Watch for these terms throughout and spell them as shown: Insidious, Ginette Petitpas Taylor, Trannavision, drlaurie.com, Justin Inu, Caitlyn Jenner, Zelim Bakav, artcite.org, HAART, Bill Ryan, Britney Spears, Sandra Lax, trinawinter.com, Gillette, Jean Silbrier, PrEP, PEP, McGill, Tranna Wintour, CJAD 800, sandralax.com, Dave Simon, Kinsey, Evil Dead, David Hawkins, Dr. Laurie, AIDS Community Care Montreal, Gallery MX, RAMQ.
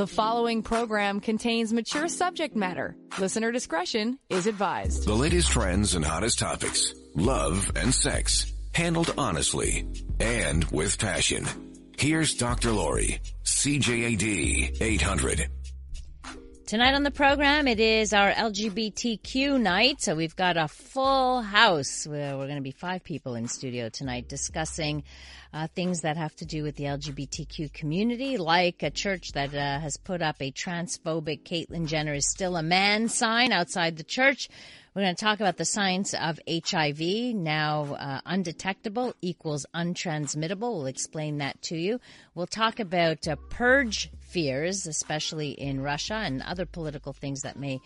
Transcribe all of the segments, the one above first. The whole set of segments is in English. The following program contains mature subject matter. Listener discretion is advised. The latest trends and hottest topics, love and sex, handled honestly and with passion. Here's Dr. Laurie, CJAD 800. Tonight on the program, it is our LGBTQ night, so we've got a full house. We're going to be five people in studio tonight discussing things that have to do with the LGBTQ community, like a church that has put up a transphobic Caitlyn Jenner is still a man sign outside the church. We're going to talk about the science of HIV, now undetectable equals untransmittable. We'll explain that to you. We'll talk about purge fears, especially in Russia, and other political things that may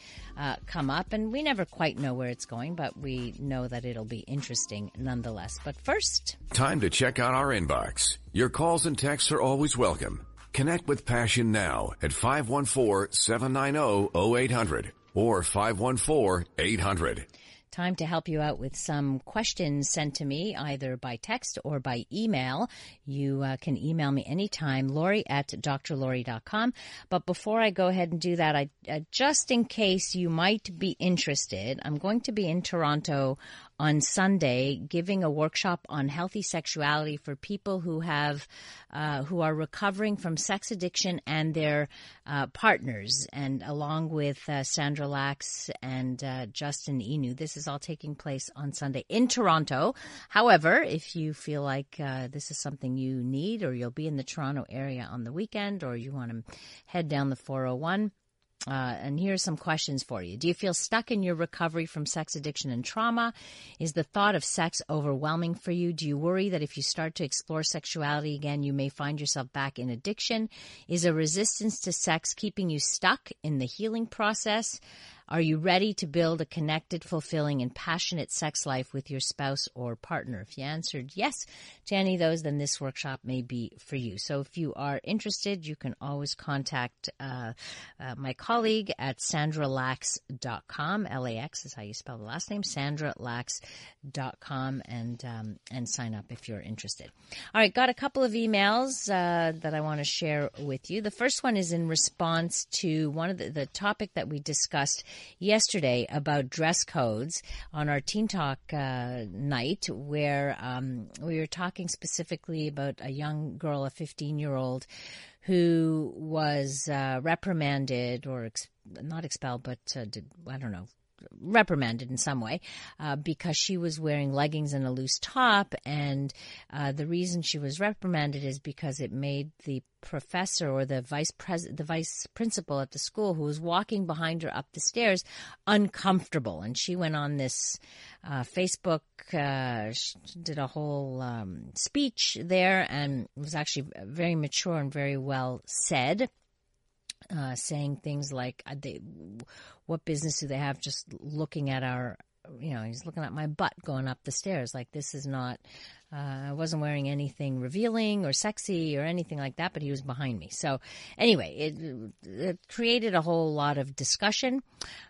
come up. And we never quite know where it's going, but we know that it'll be interesting nonetheless. But first, time to check out our inbox. Your calls and texts are always welcome. Connect with Passion now at 514-790-0800 or 514-800. Time to help you out with some questions sent to me either by text or by email. You can email me anytime, Laurie at drlaurie.com. But before I go ahead and do that, I just in case you might be interested, I'm going to be in Toronto on Sunday giving a workshop on healthy sexuality for people who have who are recovering from sex addiction and their partners, and along with Sandra Lax and Justin Inu. This is all taking place on Sunday in Toronto. However, if you feel like this is something you need, or you'll be in the Toronto area on the weekend, or you want to head down the 401, and here's some questions for you. Do you feel stuck in your recovery from sex addiction and trauma? Is the thought of sex overwhelming for you? Do you worry that if you start to explore sexuality again, you may find yourself back in addiction? Is a resistance to sex keeping you stuck in the healing process? Are you ready to build a connected, fulfilling, and passionate sex life with your spouse or partner? If you answered yes to any of those, then this workshop may be for you. So if you are interested, you can always contact my colleague at sandralax.com. LAX is how you spell the last name, sandralax.com, and sign up if you're interested. All right, got a couple of emails that I want to share with you. The first one is in response to one of the topic that we discussed yesterday about dress codes on our Teen Talk night, where we were talking specifically about a young girl, a 15-year-old, who was reprimanded or reprimanded in some way because she was wearing leggings and a loose top. And the reason she was reprimanded is because it made the professor or the vice principal at the school, who was walking behind her up the stairs, uncomfortable. And she went on this Facebook, she did a whole speech there, and it was actually very mature and very well said. Saying things like, what business do they have just looking at our, he's looking at my butt going up the stairs. Like, this is not, I wasn't wearing anything revealing or sexy or anything like that, but he was behind me. So anyway, it created a whole lot of discussion.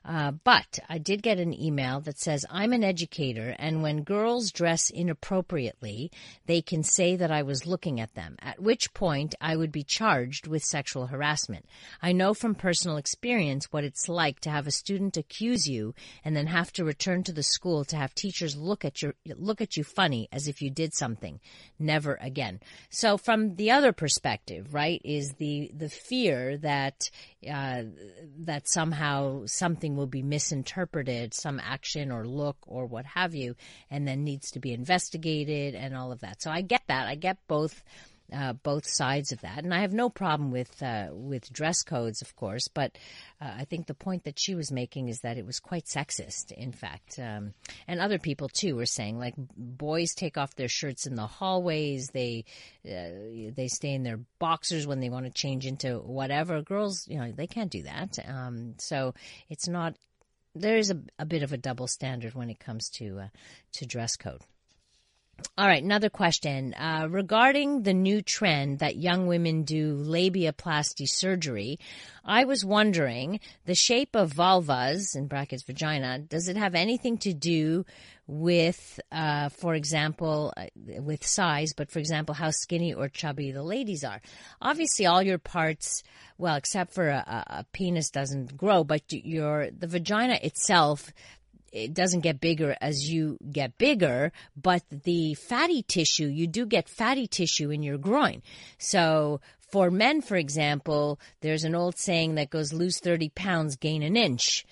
But I did get an email that says, I'm an educator, and when girls dress inappropriately, they can say that I was looking at them, at which point I would be charged with sexual harassment. I know from personal experience what it's like to have a student accuse you and then have to return to the school to have teachers look at you funny as if you did something. Never again. So from the other perspective, right, is the fear that that somehow something will be misinterpreted, some action or look or what have you, and then needs to be investigated and all of that. So I get that. I get both sides of that, and I have no problem with dress codes, of course, but I think the point that she was making is that it was quite sexist, in fact, and other people too were saying, like, boys take off their shirts in the hallways, they stay in their boxers when they want to change into whatever. Girls, they can't do that, so it's not, there is a bit of a double standard when it comes to dress code. All right, another question. Regarding the new trend that young women do labiaplasty surgery, I was wondering, the shape of vulvas, in brackets vagina, does it have anything to do with, for example, with size, but for example, how skinny or chubby the ladies are? Obviously, all your parts, well, except for a penis doesn't grow, but the vagina itself, it doesn't get bigger as you get bigger, but the fatty tissue, you do get fatty tissue in your groin. So for men, for example, there's an old saying that goes, lose 30 pounds, gain an inch,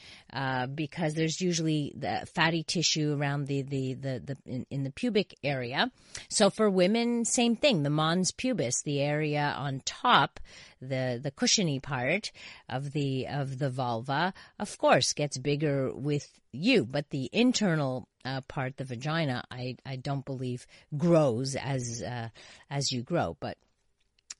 because there's usually the fatty tissue around in the pubic area. So for women, same thing, the mons pubis, the area on top, the cushiony part of the vulva, of course, gets bigger with you, but the internal part, the vagina, I don't believe grows as you grow, but.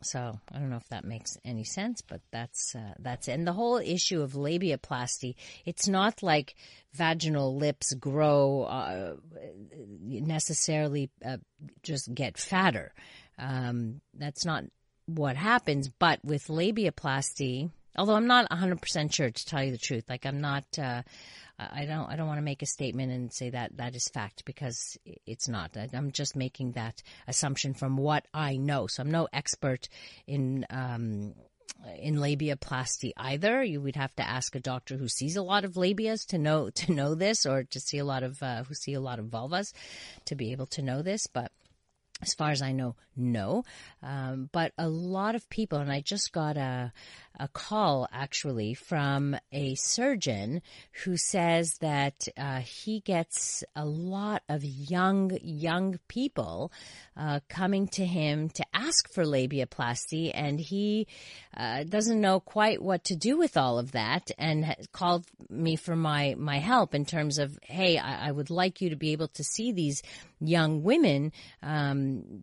So I don't know if that makes any sense, but that's it. And the whole issue of labiaplasty, it's not like vaginal lips grow necessarily just get fatter. That's not what happens. But with labiaplasty, although I'm not 100% sure, to tell you the truth, like I'm not, I don't want to make a statement and say that is fact, because it's not. I'm just making that assumption from what I know. So I'm no expert in labiaplasty either. You would have to ask a doctor who sees a lot of labias to know this, or to see a lot of who see a lot of vulvas to be able to know this, but. As far as I know, no. But a lot of people, and I just got a call actually from a surgeon who says that he gets a lot of young people coming to him to ask for labiaplasty, and he doesn't know quite what to do with all of that, and called me for my help in terms of, hey, I would like you to be able to see these young women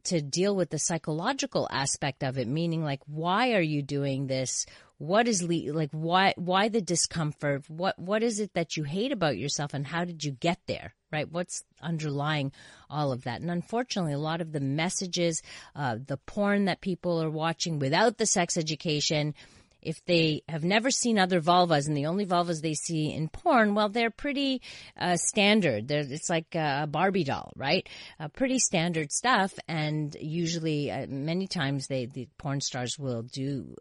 to deal with the psychological aspect of it, meaning like, why are you doing this? What is why the discomfort? What is it that you hate about yourself, and how did you get there? Right? What's underlying all of that? And unfortunately, a lot of the messages, the porn that people are watching without the sex education, if they have never seen other vulvas and the only vulvas they see in porn, well, they're pretty standard. It's like a Barbie doll, right? Pretty standard stuff. And usually, many times, the porn stars will do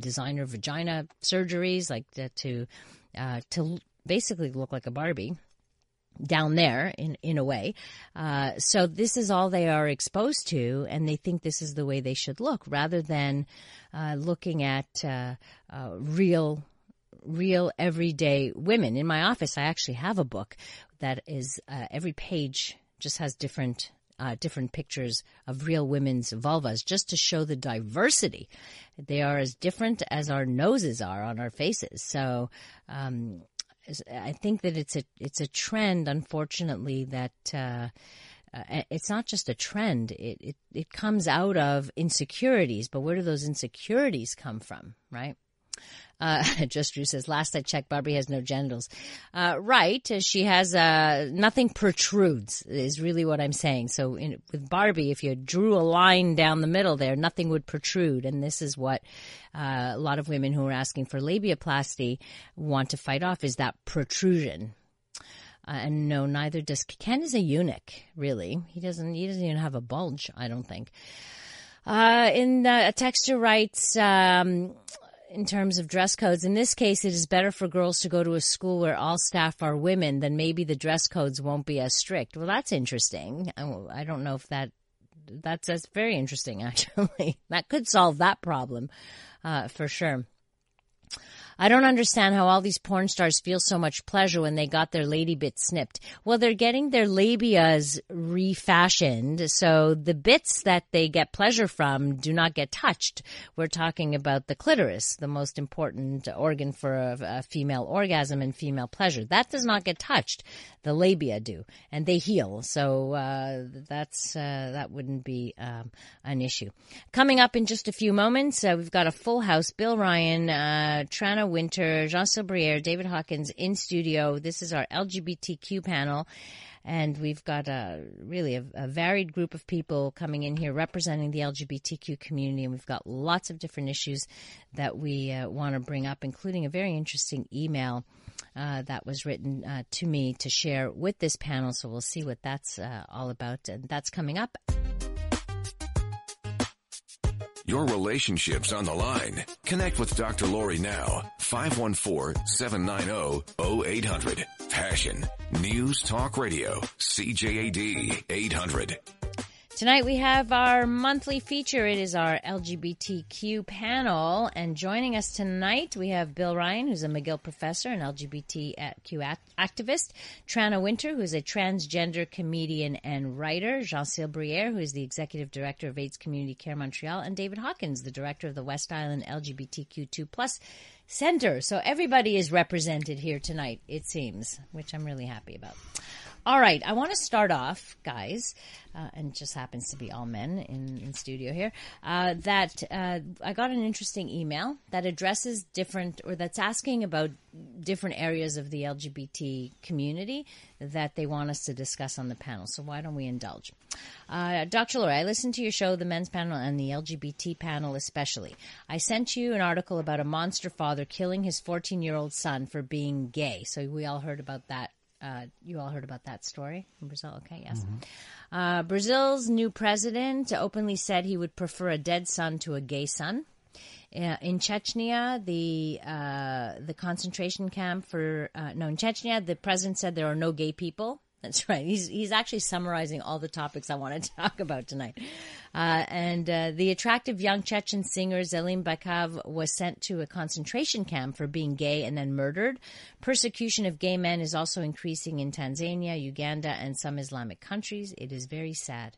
designer vagina surgeries, like to basically look like a Barbie. Down there in a way. So this is all they are exposed to, and they think this is the way they should look, rather than looking at real everyday women. In my office, I actually have a book that is every page just has different pictures of real women's vulvas, just to show the diversity. They are as different as our noses are on our faces. So, I think that it's a trend, unfortunately, that it's not just a trend. It comes out of insecurities, but where do those insecurities come from, right? Just Drew says, last I checked, Barbie has no genitals. Right. She has nothing protrudes is really what I'm saying. So with Barbie, if you drew a line down the middle there, nothing would protrude. And this is what a lot of women who are asking for labiaplasty want to fight off, is that protrusion. And no, neither does Ken. Is a eunuch, really. He doesn't even have a bulge, I don't think. A texter writes... in terms of dress codes, in this case, it is better for girls to go to a school where all staff are women, then maybe the dress codes won't be as strict. Well, that's interesting. I don't know if that's very interesting, actually. That could solve that problem for sure. I don't understand how all these porn stars feel so much pleasure when they got their lady bit snipped. Well, they're getting their labias refashioned, so the bits that they get pleasure from do not get touched. We're talking about the clitoris, the most important organ for a female orgasm and female pleasure. That does not get touched. The labia do, and they heal. So that wouldn't be an issue. Coming up in just a few moments, we've got a full house. Bill Ryan, Tranna Wintour, Jean Silbrier, David Hawkins in studio. This is our LGBTQ panel. And we've got a really varied group of people coming in here representing the LGBTQ community. And we've got lots of different issues that we want to bring up, including a very interesting email that was written to me to share with this panel. So we'll see what that's all about. And that's coming up. Your relationship's on the line. Connect with Dr. Laurie now. 514-790-0800. Passion. News Talk Radio. CJAD 800. Tonight we have our monthly feature. It is our LGBTQ panel. And joining us tonight, we have Bill Ryan, who's a McGill professor and LGBTQ activist. Tranna Wintour, who's a transgender comedian and writer. Jean Silbrier, who is the executive director of AIDS Community Care Montreal. And David Hawkins, the director of the West Island LGBTQ2+ Center. So everybody is represented here tonight, it seems, which I'm really happy about. All right, I want to start off, guys, and it just happens to be all men in studio here, that I got an interesting email that addresses different, or that's asking about different areas of the LGBT community that they want us to discuss on the panel. So why don't we indulge? Dr. Laurie, I listened to your show, the men's panel and the LGBT panel especially. I sent you an article about a monster father killing his 14-year-old son for being gay. So we all heard about that. You all heard about that story in Brazil? Okay, yes. Mm-hmm. Brazil's new president openly said he would prefer a dead son to a gay son. In Chechnya, the president said there are no gay people. That's right. He's actually summarizing all the topics I want to talk about tonight. And the attractive young Chechen singer Zelim Bakav was sent to a concentration camp for being gay and then murdered. Persecution of gay men is also increasing in Tanzania, Uganda, and some Islamic countries. It is very sad.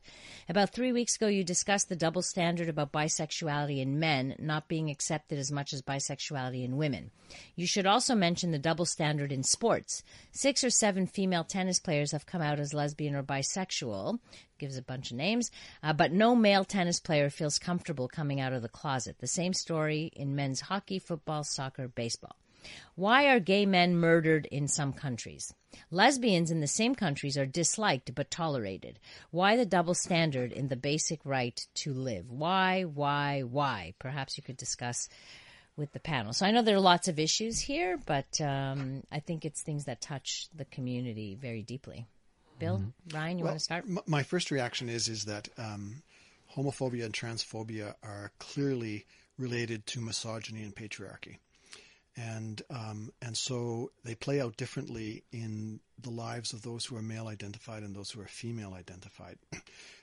About 3 weeks ago, you discussed the double standard about bisexuality in men not being accepted as much as bisexuality in women. You should also mention the double standard in sports. 6 or 7 female tennis players have come out as lesbian or bisexual. Gives a bunch of names, but no male tennis player feels comfortable coming out of the closet. The same story in men's hockey, football, soccer, baseball. Why are gay men murdered in some countries? Lesbians in the same countries are disliked but tolerated. Why the double standard in the basic right to live? Why? Perhaps you could discuss with the panel. So I know there are lots of issues here, but I think it's things that touch the community very deeply. Bill, Ryan, you want to start? My first reaction is that homophobia and transphobia are clearly related to misogyny and patriarchy. And so they play out differently in the lives of those who are male identified and those who are female identified.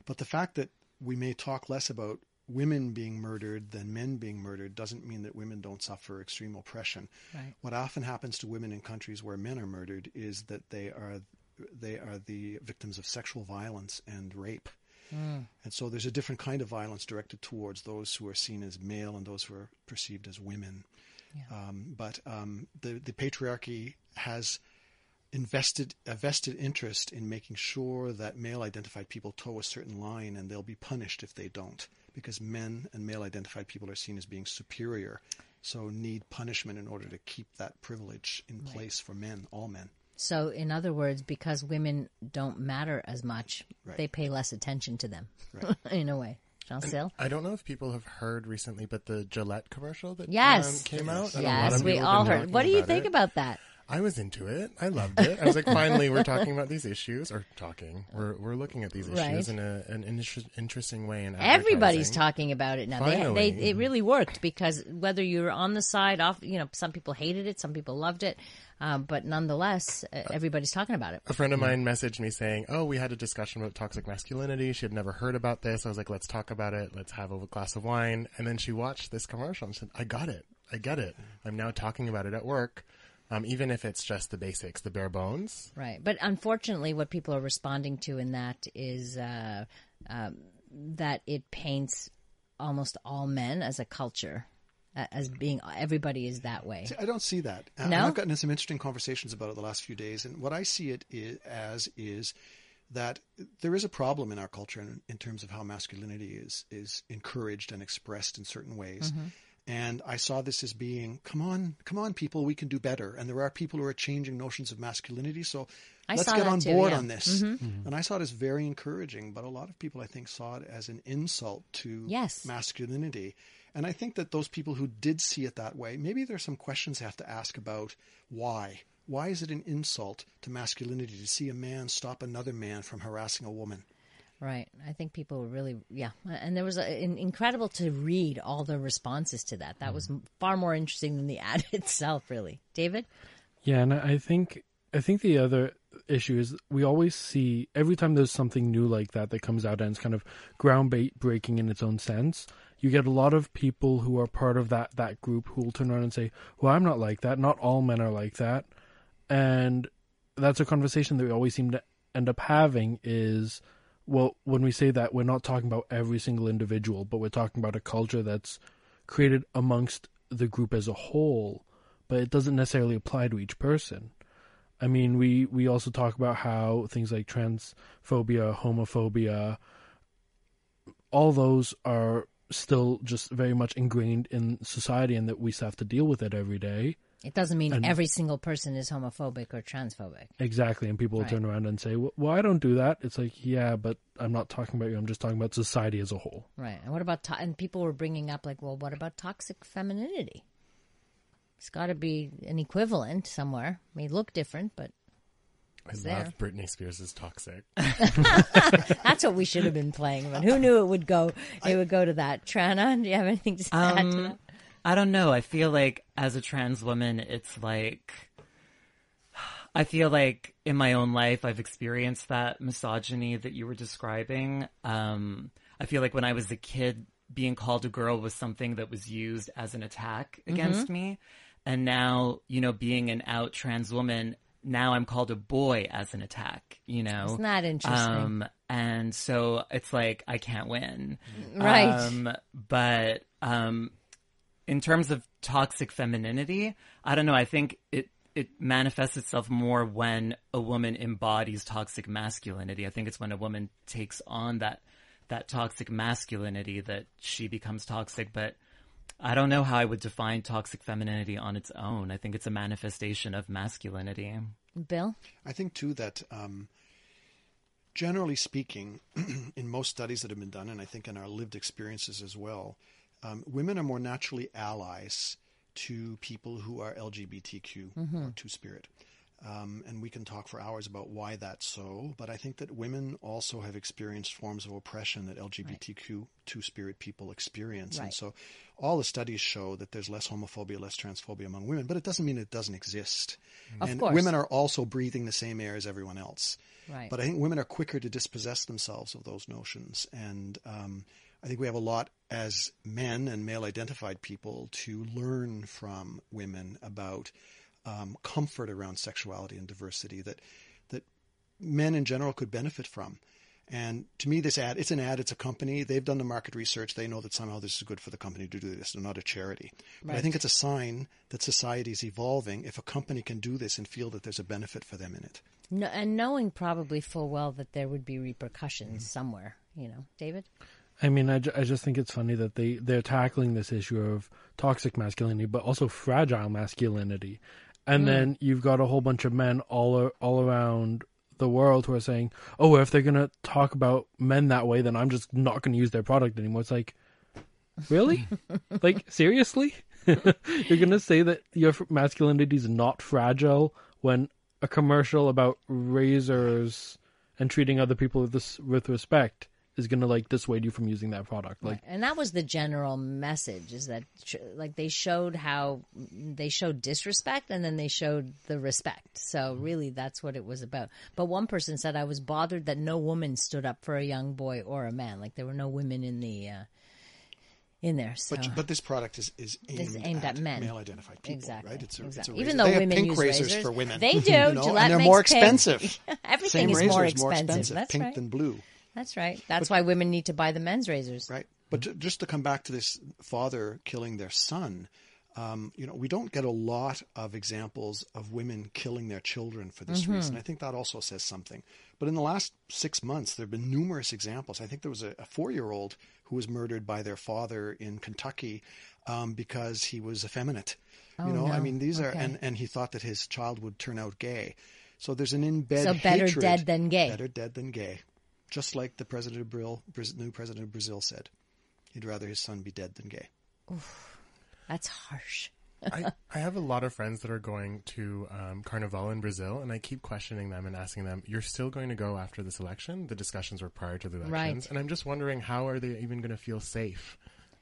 But the fact that we may talk less about women being murdered than men being murdered doesn't mean that women don't suffer extreme oppression. Right. What often happens to women in countries where men are murdered is that they are the victims of sexual violence and rape. Mm. And so there's a different kind of violence directed towards those who are seen as male and those who are perceived as women. Yeah. But the patriarchy has a vested interest in making sure that male-identified people toe a certain line and they'll be punished if they don't, because men and male-identified people are seen as being superior, so need punishment in order to keep that privilege in place for men, all men. So, in other words, because women don't matter as much, they pay less attention to them, in a way. Jean-Sil? I don't know if people have heard recently, but the Gillette commercial that came out. Yes, we all heard. What do you think about that? I was into it. I loved it. I was like, finally, we're talking about these issues. We're looking at these issues in an interesting way. And everybody's talking about it now. Finally. It really worked, because whether you're on the side, some people hated it, some people loved it. But nonetheless, everybody's talking about it. A friend of mine messaged me saying, we had a discussion about toxic masculinity. She had never heard about this. I was like, let's talk about it. Let's have a glass of wine. And then she watched this commercial and said, I got it. I get it. I'm now talking about it at work. Even if it's just the basics, the bare bones. Right. But unfortunately, what people are responding to in that is that it paints almost all men as a culture, as being everybody is that way. See, I don't see that. No? I've gotten into some interesting conversations about it the last few days. And what I see it is that there is a problem in our culture in terms of how masculinity is encouraged and expressed in certain ways. Mm-hmm. And I saw this as being, come on, people, we can do better. And there are people who are changing notions of masculinity. So let's get on board on this. Mm-hmm. Mm-hmm. And I saw it as very encouraging. But a lot of people, I think, saw it as an insult to masculinity. And I think that those people who did see it that way, maybe there's some questions they have to ask about why. Why is it an insult to masculinity to see a man stop another man from harassing a woman? Right. I think people were really, And there was incredible to read all the responses to that. That was far more interesting than the ad itself, really. David? Yeah, and I think the other issue is we always see, every time there's something new like that comes out and it's kind of groundbreaking in its own sense, you get a lot of people who are part of that group who will turn around and say, well, I'm not like that. Not all men are like that. And that's a conversation that we always seem to end up having is... Well, when we say that, we're not talking about every single individual, but we're talking about a culture that's created amongst the group as a whole, but it doesn't necessarily apply to each person. I mean, we also talk about how things like transphobia, homophobia, all those are still just very much ingrained in society and that we still have to deal with it every day. It doesn't mean every single person is homophobic or transphobic. Exactly. And people will turn around and say, well, I don't do that. It's like, yeah, but I'm not talking about you. I'm just talking about society as a whole. Right. And what about and people were bringing up like, well, what about toxic femininity? It's got to be an equivalent somewhere. It may look different, but it's there. I love Britney Spears is toxic. That's what we should have been playing. But who knew it would go? It would go to that. Tranna, do you have anything to add to that? I don't know. I feel like as a trans woman, it's like, I feel like in my own life, I've experienced that misogyny that you were describing. I feel like when I was a kid, being called a girl was something that was used as an attack against me. And now, you know, being an out trans woman, now I'm called a boy as an attack, you know? Isn't that interesting? And so it's like, I can't win. Right. In terms of toxic femininity, I don't know. I think it manifests itself more when a woman embodies toxic masculinity. I think it's when a woman takes on that toxic masculinity that she becomes toxic. But I don't know how I would define toxic femininity on its own. I think it's a manifestation of masculinity. Bill? I think, too, that generally speaking, in most studies that have been done, and I think in our lived experiences as well, women are more naturally allies to people who are LGBTQ or two-spirit. And we can talk for hours about why that's so. But I think that women also have experienced forms of oppression that LGBTQ two-spirit people experience. Right. And so all the studies show that there's less homophobia, less transphobia among women. But it doesn't mean it doesn't exist. And women are also breathing the same air as everyone else. Right. But I think women are quicker to dispossess themselves of those notions. And I think we have a lot as men and male-identified people to learn from women about comfort around sexuality and diversity that men in general could benefit from. And to me, this ad, it's an ad, it's a company. They've done the market research. They know that somehow this is good for the company to do this. They're not a charity. But I think it's a sign that society is evolving if a company can do this and feel that there's a benefit for them in it. No, and knowing probably full well that there would be repercussions somewhere, you know. David? I mean, I just think it's funny that they're tackling this issue of toxic masculinity, but also fragile masculinity. And then you've got a whole bunch of men all around the world who are saying, oh, if they're going to talk about men that way, then I'm just not going to use their product anymore. It's like, really? Like, seriously? You're going to say that your masculinity is not fragile when a commercial about razors and treating other people with respect is going to like dissuade you from using that product. Like, and that was the general message is that like they showed disrespect and then they showed the respect. So really that's what it was about. But one person said, I was bothered that no woman stood up for a young boy or a man. Like there were no women in the, in there. So. But this product is aimed at men. Male-identified people, right? It's a even though they women use razors for women. They do. You know? And they're more expensive. Everything is more expensive. That's pink than blue. That's right. That's why women need to buy the men's razors. Right. But just to come back to this father killing their son, you know, we don't get a lot of examples of women killing their children for this reason. I think that also says something. But in the last 6 months, there have been numerous examples. I think there was a 4-year-old who was murdered by their father in Kentucky because he was effeminate. Oh, you know, no. I mean, these are, and he thought that his child would turn out gay. So there's an inbred hatred. So better dead than gay. Better dead than gay. Just like the president of new president of Brazil said. He'd rather his son be dead than gay. Oof, that's harsh. I have a lot of friends that are going to Carnival in Brazil, and I keep questioning them and asking them, you're still going to go after this election? The discussions were prior to the elections. Right. And I'm just wondering, how are they even going to feel safe?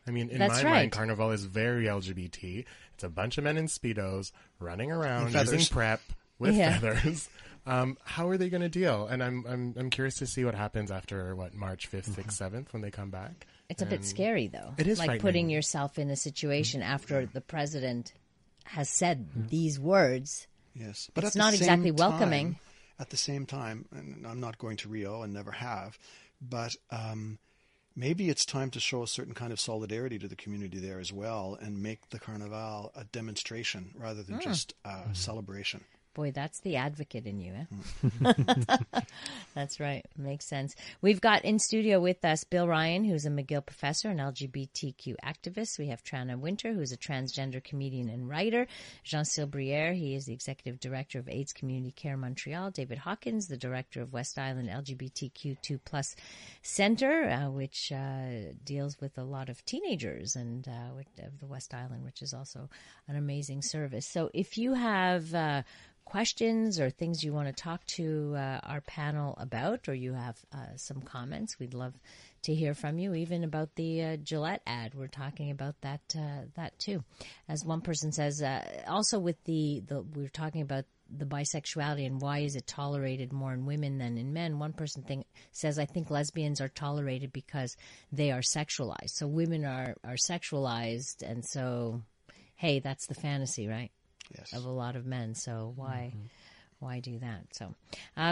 I mean, in my mind, Carnival is very LGBT. It's a bunch of men in Speedos running around using prep with feathers. How are they going to deal? And I'm curious to see what happens after, what, March 5th, 6th, 7th when they come back. It's a bit scary, though. It is like putting yourself in a situation after the president has said these words. Yes, but it's not exactly welcoming. At the same time, and I'm not going to Rio and never have, but maybe it's time to show a certain kind of solidarity to the community there as well, and make the Carnival a demonstration rather than just a celebration. Boy, that's the advocate in you, eh? That's right. Makes sense. We've got in studio with us Bill Ryan, who's a McGill professor and LGBTQ activist. We have Tranna Wintour, who's a transgender comedian and writer. Jean Silbrier, he is the executive director of AIDS Community Care Montreal. David Hawkins, the director of West Island LGBTQ2 Plus Center, which deals with a lot of teenagers and of the West Island, which is also an amazing service. So if you have questions or things you want to talk to our panel about, or you have some comments, we'd love to hear from you, even about the Gillette ad. We're talking about that that too. As one person says, also with the we're talking about the bisexuality and why is it tolerated more in women than in men. One person says, I think lesbians are tolerated because they are sexualized. So women are sexualized, and so, hey, that's the fantasy, right? Yes. Of a lot of men, so why do that? So,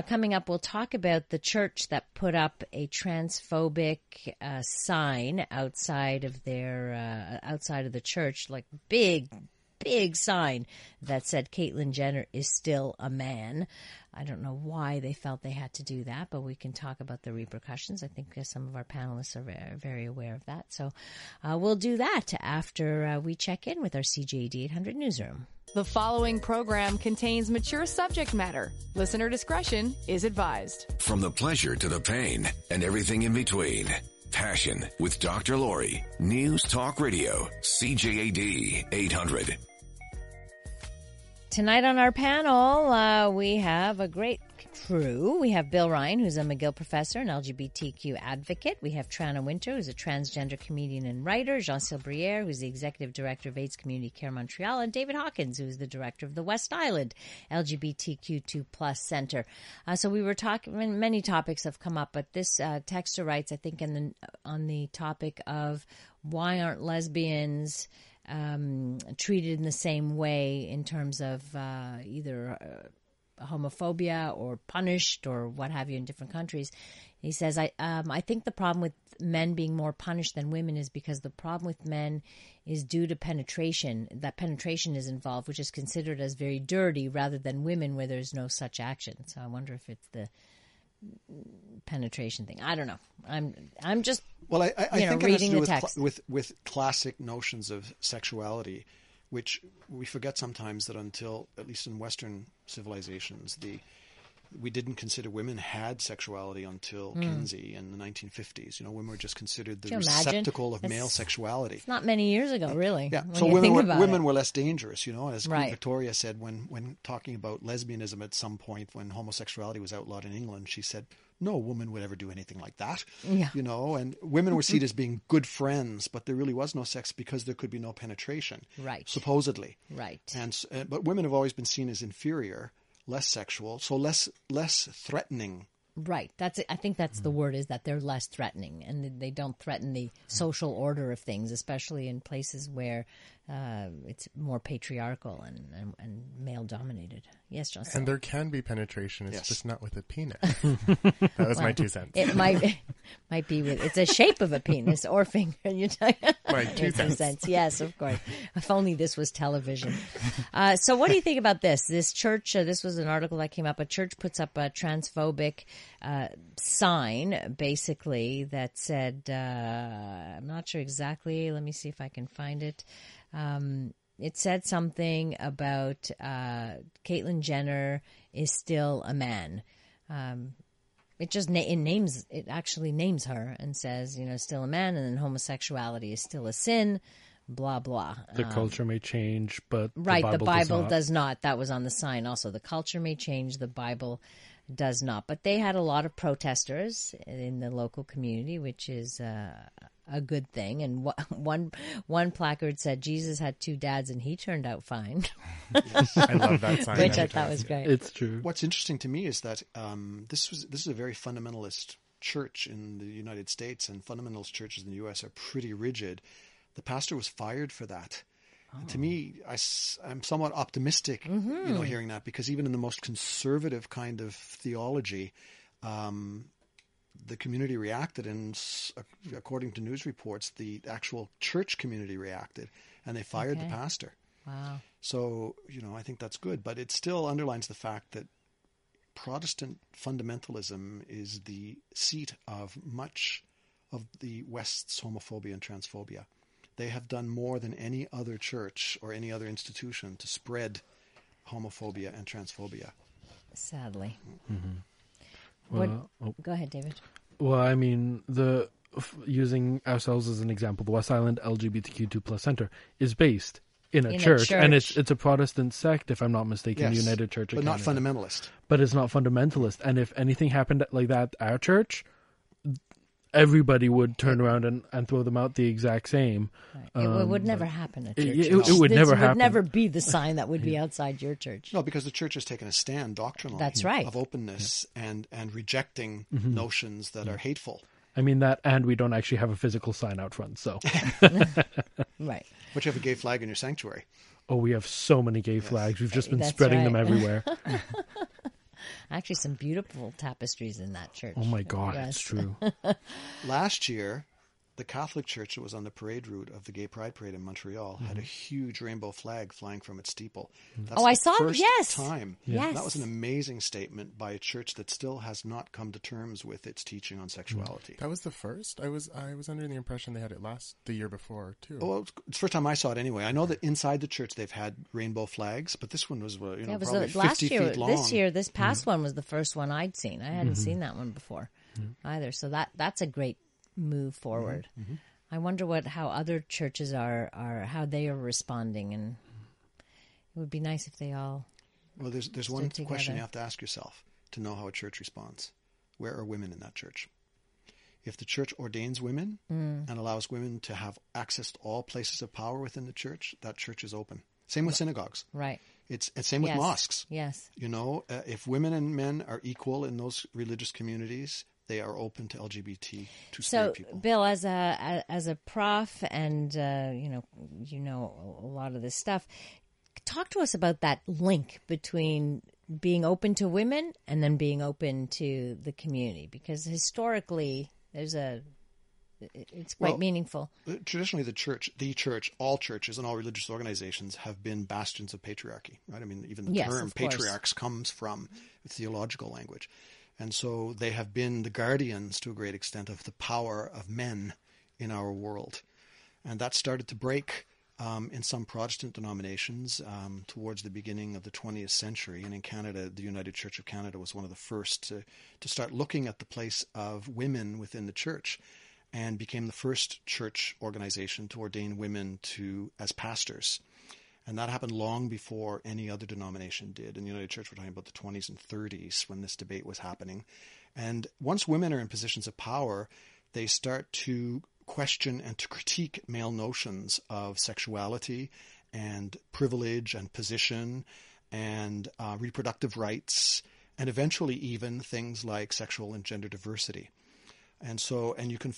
coming up, we'll talk about the church that put up a transphobic sign outside of their outside of the church, like big sign that said Caitlyn Jenner is still a man. I don't know why they felt they had to do that, but we can talk about the repercussions. I think some of our panelists are very aware of that. So we'll do that after we check in with our CJAD 800 newsroom. The following program contains mature subject matter. Listener discretion is advised. From the pleasure to the pain and everything in between. Passion with Dr. Laurie. News Talk Radio, CJAD 800. Tonight on our panel, we have a great crew. We have Bill Ryan, who's a McGill professor and LGBTQ advocate. We have Tranna Wintour, who's a transgender comedian and writer. Jean Silbrier, who's the executive director of AIDS Community Care Montreal. And David Hawkins, who's the director of the West Island LGBTQ2 Plus Center. So we were talking, many topics have come up, but this texter writes, I think, on the topic of why aren't lesbians treated in the same way in terms of either homophobia or punished or what have you in different countries. He says, I think the problem with men being more punished than women is because the problem with men is due to penetration, that penetration is involved, which is considered as very dirty rather than women where there's no such action. So I wonder if it's the penetration thing. I don't know. I'm just, well, I you know, think reading it has to do the text with classic notions of sexuality, which we forget sometimes that until, at least in Western civilizations, we didn't consider women had sexuality until Kinsey in the 1950s. You know, women were just considered the receptacle of male sexuality. It's not many years ago, really. Yeah. So women were less dangerous, you know, as Queen Victoria said when talking about lesbianism at some point when homosexuality was outlawed in England, she said, no woman would ever do anything like that, you know, and women were seen as being good friends, but there really was no sex because there could be no penetration, supposedly. Right. But women have always been seen as inferior, less sexual, so less threatening. Right. I think that's the word, is that they're less threatening and they don't threaten the social order of things, especially in places where it's more patriarchal and male dominated. Yes, Justin. And there can be penetration. It's just not with a penis. That was my 2 cents. It might be with, it's a shape of a penis or finger. You know? My 2 cents. Yes, of course. If only this was television. So what do you think about this? This church, this was an article that came up. A church puts up a transphobic sign, basically, that said, I'm not sure exactly. Let me see if I can find it. It said something about Caitlyn Jenner is still a man. It just it actually names her and says, you know, still a man, and then homosexuality is still a sin, blah blah. The culture may change, but the Bible does not. That was on the sign also. The culture may change, the Bible does not. But they had a lot of protesters in the local community, which is a good thing. And one placard said, Jesus had two dads and he turned out fine. Yes, I love that sign. Which I thought was great. It's true. What's interesting to me is that this is a very fundamentalist church in the United States, and fundamentalist churches in the U.S. are pretty rigid. The pastor was fired for that. Oh. To me, I'm somewhat optimistic, hearing that, because even in the most conservative kind of theology, the community reacted, and according to news reports, the actual church community reacted, and they fired the pastor. Wow. So, I think that's good, but it still underlines the fact that Protestant fundamentalism is the seat of much of the West's homophobia and transphobia. They have done more than any other church or any other institution to spread homophobia and transphobia. Sadly. Mm-hmm. Well, go ahead, David. Well, I mean, using ourselves as an example, the West Island LGBTQ2+ Center is based in a church, and it's a Protestant sect, if I'm not mistaken, United Church of Canada. But not fundamentalist. But it's not fundamentalist, and if anything happened like that at our church, everybody would turn around and throw them out the exact same. Right. It would never happen at church. It would never be the sign that would be outside your church. No, because the church has taken a stand doctrinally of openness and rejecting notions that are hateful. I mean that, and we don't actually have a physical sign out front, so. Right. But you have a gay flag in your sanctuary. Oh, we have so many gay flags. We've just been spreading them everywhere. Actually, some beautiful tapestries in that church. Oh, my God, that's true. Last year, the Catholic Church that was on the parade route of the Gay Pride Parade in Montreal had a huge rainbow flag flying from its steeple. That's I saw it, yes. Time. Yes. That was an amazing statement by a church that still has not come to terms with its teaching on sexuality. That was the first? I was under the impression they had it the year before, too. Oh, it's the first time I saw it anyway. I know that inside the church they've had rainbow flags, but this one was, probably 50 feet long. This past one was the first one I'd seen. I hadn't seen that one before either. So that's a great move forward. Mm-hmm. I wonder how other churches are how they are responding, and it would be nice if they all. Well, there's one question you have to ask yourself to know how a church responds. Where are women in that church? If the church ordains women and allows women to have access to all places of power within the church, that church is open. Same with synagogues. Right. It's same with mosques. Yes. If women and men are equal in those religious communities, they are open to LGBT people. So, Bill, as a prof, and a lot of this stuff, talk to us about that link between being open to women and then being open to the community, because historically it's quite meaningful. Traditionally, the church, all churches and all religious organizations have been bastions of patriarchy. Right? I mean, even the term patriarchs comes from theological language. And so they have been the guardians to a great extent of the power of men in our world. And that started to break in some Protestant denominations towards the beginning of the 20th century. And in Canada, the United Church of Canada was one of the first to start looking at the place of women within the church, and became the first church organization to ordain women as pastors. And that happened long before any other denomination did. In the United Church, we're talking about the 20s and 30s when this debate was happening. And once women are in positions of power, they start to question and to critique male notions of sexuality and privilege and position and reproductive rights, and eventually even things like sexual and gender diversity. And so, and you can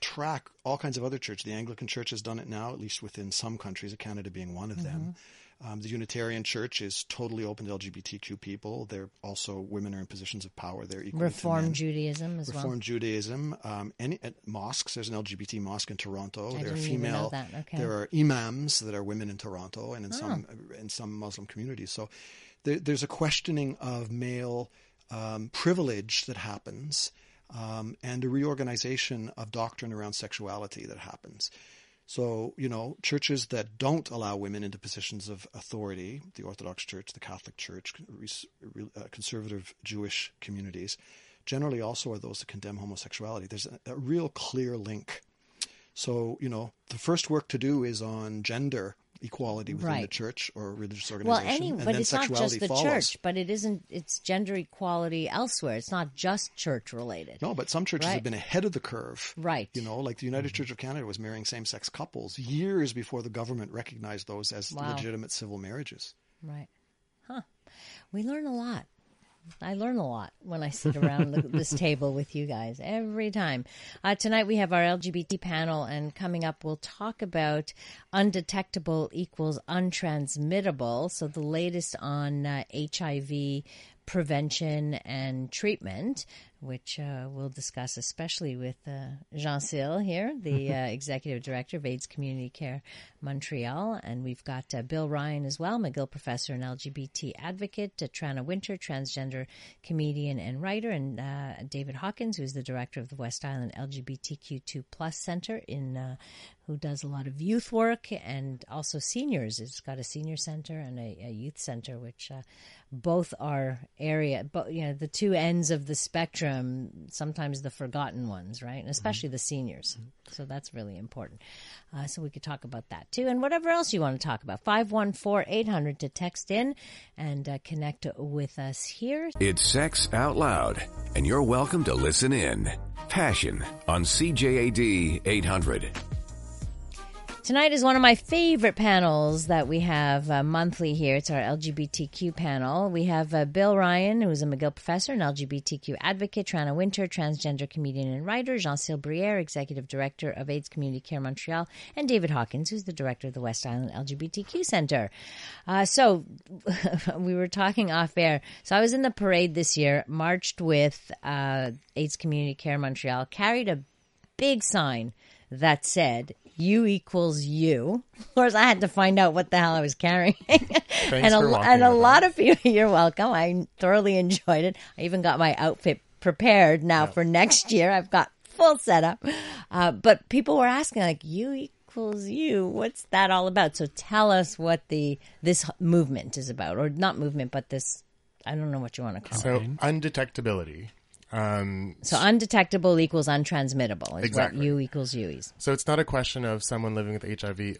track all kinds of other churches. The Anglican Church has done it now, at least within some countries, Canada being one of them. The Unitarian Church is totally open to LGBTQ people. They're also, women are in positions of power. They're equal. Reformed Judaism as well. Reformed Judaism. At mosques, there's an LGBT mosque in Toronto. There are female. Okay. There are imams that are women in Toronto and in some Muslim communities. So there's a questioning of male privilege that happens, and a reorganization of doctrine around sexuality that happens. So, you know, churches that don't allow women into positions of authority, the Orthodox Church, the Catholic Church, conservative Jewish communities, generally also are those that condemn homosexuality. There's a real clear link. So, you know, the first work to do is on gender equality within the church or religious organization. Well, but it's not just the church, but it's gender equality elsewhere. It's not just church related. No, but some churches have been ahead of the curve. Right. You know, like the United Church of Canada was marrying same-sex couples years before the government recognized those as legitimate civil marriages. Right. Huh. We learn a lot. I learn a lot when I sit around this table with you guys every time. Tonight we have our LGBT panel, and coming up we'll talk about undetectable equals untransmittable. So the latest on HIV prevention and treatment, which we'll discuss especially with Jean Sil here, the Executive Director of AIDS Community Care Montreal. And we've got Bill Ryan as well, McGill Professor and LGBT Advocate, Tranna Wintour, transgender comedian and writer, and David Hawkins, who's the Director of the West Island LGBTQ2 Plus Center who does a lot of youth work and also seniors. It's got a senior center and a youth center, which both are the two ends of the spectrum, sometimes the forgotten ones, right? And especially the seniors. So that's really important. So we could talk about that too. And whatever else you want to talk about, 514-800 to text in and connect with us here. It's Sex Out Loud, and you're welcome to listen in. Passion on CJAD 800. Tonight is one of my favorite panels that we have monthly here. It's our LGBTQ panel. We have Bill Ryan, who is a McGill professor and LGBTQ advocate, Tranna Wintour, transgender comedian and writer, Jean Silbrier, executive director of AIDS Community Care Montreal, and David Hawkins, who's the director of the West Island LGBTQ Center. So we were talking off air. So I was in the parade this year, marched with AIDS Community Care Montreal, carried a big sign that said, "You equals you." Of course, I had to find out what the hell I was carrying. and a lot of people, you're welcome. I thoroughly enjoyed it. I even got my outfit prepared now for next year. I've got full setup. But people were asking, like, "You equals you. What's that all about?" So tell us what this movement is about, or not movement, but this, I don't know what you want to call it. So undetectability. So undetectable equals untransmittable is exactly what U equals U is. So it's not a question of someone living with HIV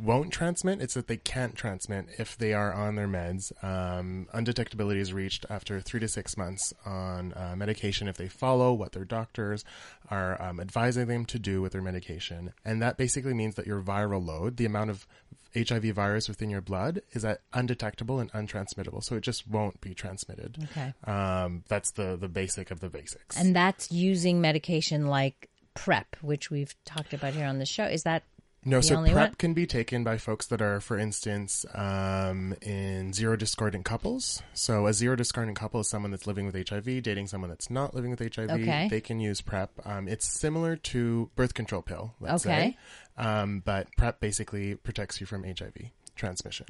won't transmit. It's that they can't transmit if they are on their meds. Undetectability is reached after 3 to 6 months on medication if they follow what their doctors are advising them to do with their medication. And that basically means that your viral load, the amount of HIV virus within your blood, is undetectable and untransmittable. So it just won't be transmitted. Okay. That's the basic of the basics. And that's using medication like PrEP, which we've talked about here on the show. Is that... No, so PrEP can be taken by folks that are, for instance, in zero-discordant couples. So a zero-discordant couple is someone that's living with HIV, dating someone that's not living with HIV. Okay. They can use PrEP. It's similar to birth control pill, let's say. But PrEP basically protects you from HIV transmission.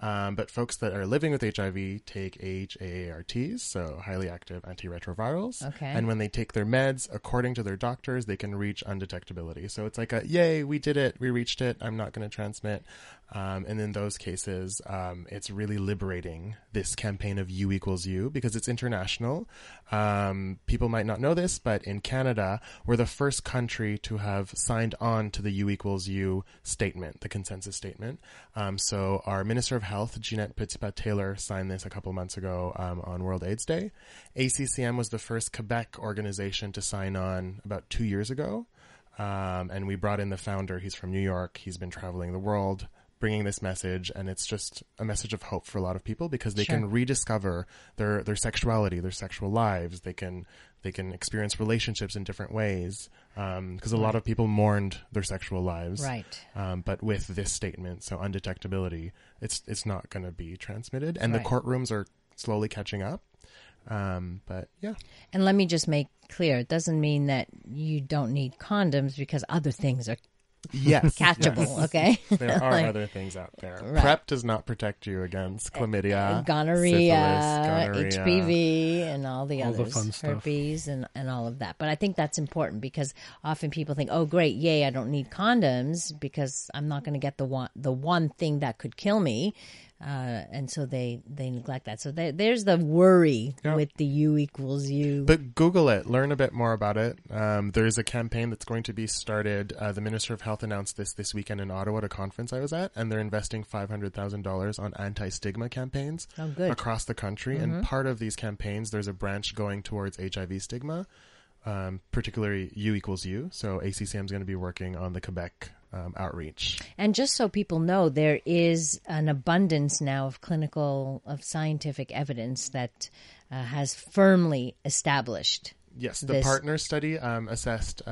But folks that are living with HIV take HAARTs, so highly active antiretrovirals. Okay. And when they take their meds, according to their doctors, they can reach undetectability. So it's like a, yay, we did it, we reached it, I'm not going to transmit. And in those cases, it's really liberating, this campaign of U equals U, because it's international. People might not know this, but in Canada, we're the first country to have signed on to the U equals U statement, the consensus statement. So our Minister of Health, Ginette Petitpas Taylor, signed this a couple months ago on World AIDS Day. ACCM was the first Quebec organization to sign on about 2 years ago. And we brought in the founder. He's from New York. He's been traveling the world, bringing this message, and it's just a message of hope for a lot of people because they can rediscover their sexuality, their sexual lives. They can They can experience relationships in different ways, because a lot of people mourned their sexual lives. Right. But with this statement, so undetectability, it's not going to be transmitted. And the courtrooms are slowly catching up. But yeah. And let me just make clear, it doesn't mean that you don't need condoms, because other things are catchable. Yes. Okay. There are other things out there. Right. PrEP does not protect you against chlamydia, gonorrhea, HPV, and all the others, herpes, and all of that. But I think that's important, because often people think, oh, great, yay, I don't need condoms because I'm not going to get the one thing that could kill me. And so they neglect that. So there's the worry with the U=U. But Google it. Learn a bit more about it. There is a campaign that's going to be started. The Minister of Health announced this weekend in Ottawa at a conference I was at, and they're investing $500,000 on anti-stigma campaigns across the country. Mm-hmm. And part of these campaigns, there's a branch going towards HIV stigma, particularly U=U. So ACCM is going to be working on the Quebec outreach. And just so people know, there is an abundance now of scientific evidence that has firmly established. Yes, the partner study assessed,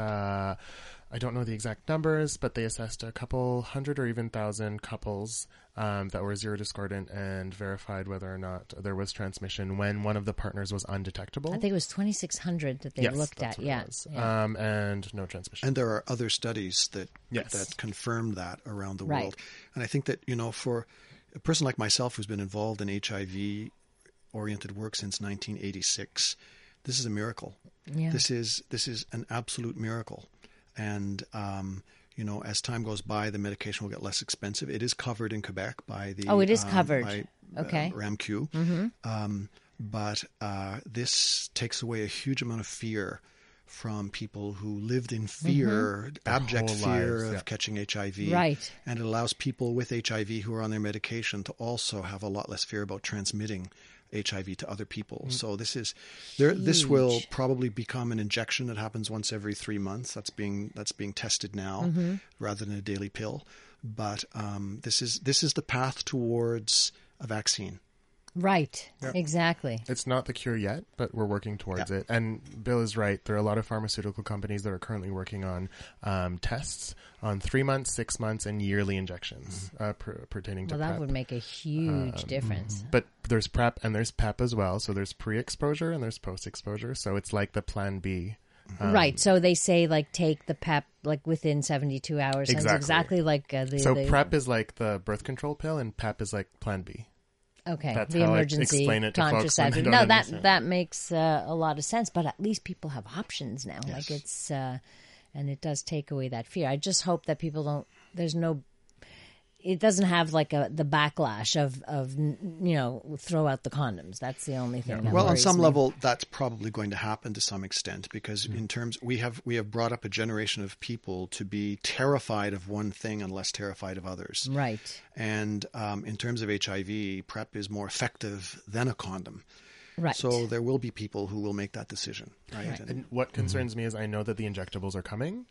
I don't know the exact numbers, but they assessed a couple hundred or even thousand couples that were serodiscordant and verified whether or not there was transmission when one of the partners was undetectable. I think it was 2,600 that they looked at. Yeah. And no transmission. And there are other studies that confirm that around the world. And I think that, for a person like myself who's been involved in HIV-oriented work since 1986, this is a miracle. Yeah. This is an absolute miracle. And, as time goes by, the medication will get less expensive. It is covered in Quebec by the... Oh, it is covered. By, RAMQ. Mm-hmm. But this takes away a huge amount of fear from people who lived in fear, abject fear lives, of catching HIV. Right. And it allows people with HIV who are on their medication to also have a lot less fear about transmitting HIV to other people. So this will probably become an injection that happens once every 3 months. That's being tested now rather than a daily pill. But this is the path towards a vaccine. Right. Yep. Exactly. It's not the cure yet, but we're working towards it. And Bill is right. There are a lot of pharmaceutical companies that are currently working on tests on 3 months, 6 months, and yearly injections pertaining to PrEP. Well, that would make a huge difference. But there's PrEP and there's PEP as well. So there's pre-exposure and there's post-exposure. So it's like the plan B. Right. So they say, take the PEP, within 72 hours. Exactly. Sounds exactly like PrEP is like the birth control pill and PEP is like plan B. Okay, that's the emergency contraceptive. No, that makes a lot of sense, but at least people have options now. Yes. And it does take away that fear. I just hope that people don't. It doesn't have the backlash of throw out the condoms. That's the only thing. Well, on some level, that's probably going to happen to some extent, because in terms we have brought up a generation of people to be terrified of one thing and less terrified of others. Right. And in terms of HIV, PrEP is more effective than a condom. Right. So there will be people who will make that decision. Right. And what concerns me is I know that the injectables are coming.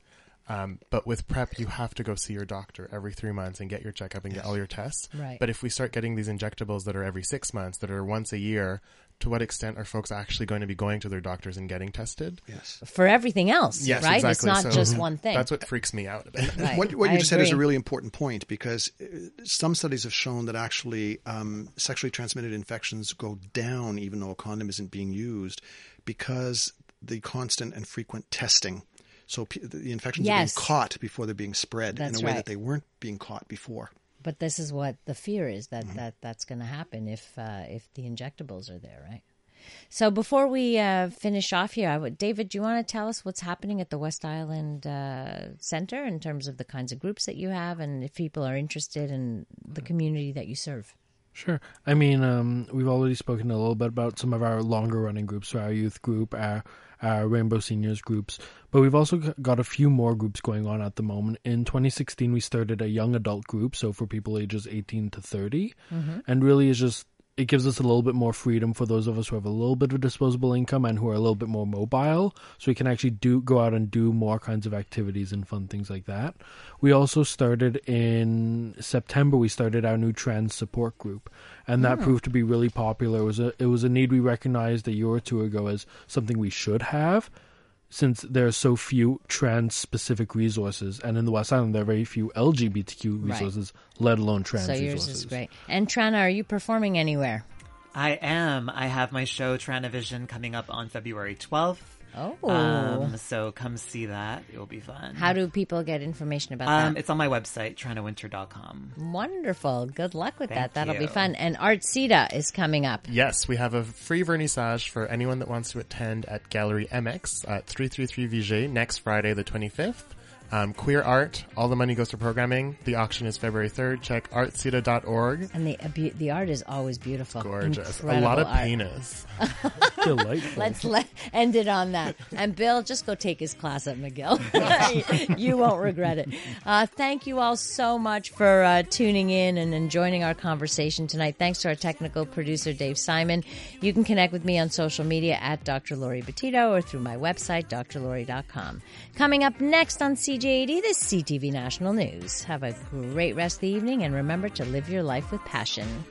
But with PrEP, you have to go see your doctor every 3 months and get your checkup and get all your tests. Right. But if we start getting these injectables that are every 6 months, that are once a year, to what extent are folks actually going to be going to their doctors and getting tested? Yes. For everything else, right? Exactly. It's not just one thing. That's what freaks me out a bit. Right. What you just said is a really important point, because some studies have shown that actually sexually transmitted infections go down even though a condom isn't being used, because the constant and frequent testing. So the infections are being caught before they're being spread in a way that they weren't being caught before. But this is what the fear is, that's going to happen if the injectables are there, right? So before we finish off here, David, do you want to tell us what's happening at the West Island Center in terms of the kinds of groups that you have and if people are interested in the community that you serve? Sure. I mean, we've already spoken a little bit about some of our longer-running groups, so our youth group, our Rainbow Seniors groups. But we've also got a few more groups going on at the moment. In 2016, we started a young adult group, so for people ages 18 to 30. Mm-hmm. And really it's just it gives us a little bit more freedom for those of us who have a little bit of disposable income and who are a little bit more mobile, so we can actually go out and do more kinds of activities and fun things like that. We also started in September, we started our new trans support group, and that proved to be really popular. It was a need we recognized a year or two ago as something we should have, since there are so few trans-specific resources, and in the West Island there are very few LGBTQ resources, let alone trans resources. So yours is great. And Tranna, are you performing anywhere? I am. I have my show Trannavision coming up on February 12th. Oh. So come see that. It will be fun. How do people get information about that? It's on my website, trinawinter.com. Wonderful. Good luck with that. That'll be fun. And Artsita is coming up. Yes, we have a free vernissage for anyone that wants to attend at Gallery MX at 333 Vigée next Friday the 25th. Queer art. All the money goes to programming. The auction is February 3rd. Check artcite.org. And the art is always beautiful. Gorgeous. Incredible. A lot of art. Penis. Delightful. Let's end it on that. And Bill, just go take his class at McGill. You won't regret it. Thank you all so much for tuning in and joining our conversation tonight. Thanks to our technical producer, Dave Simon. You can connect with me on social media at Dr. Laurie Petito or through my website, drlaurie.com. Coming up next on CJAD, this CTV National News. Have a great rest of the evening and remember to live your life with passion.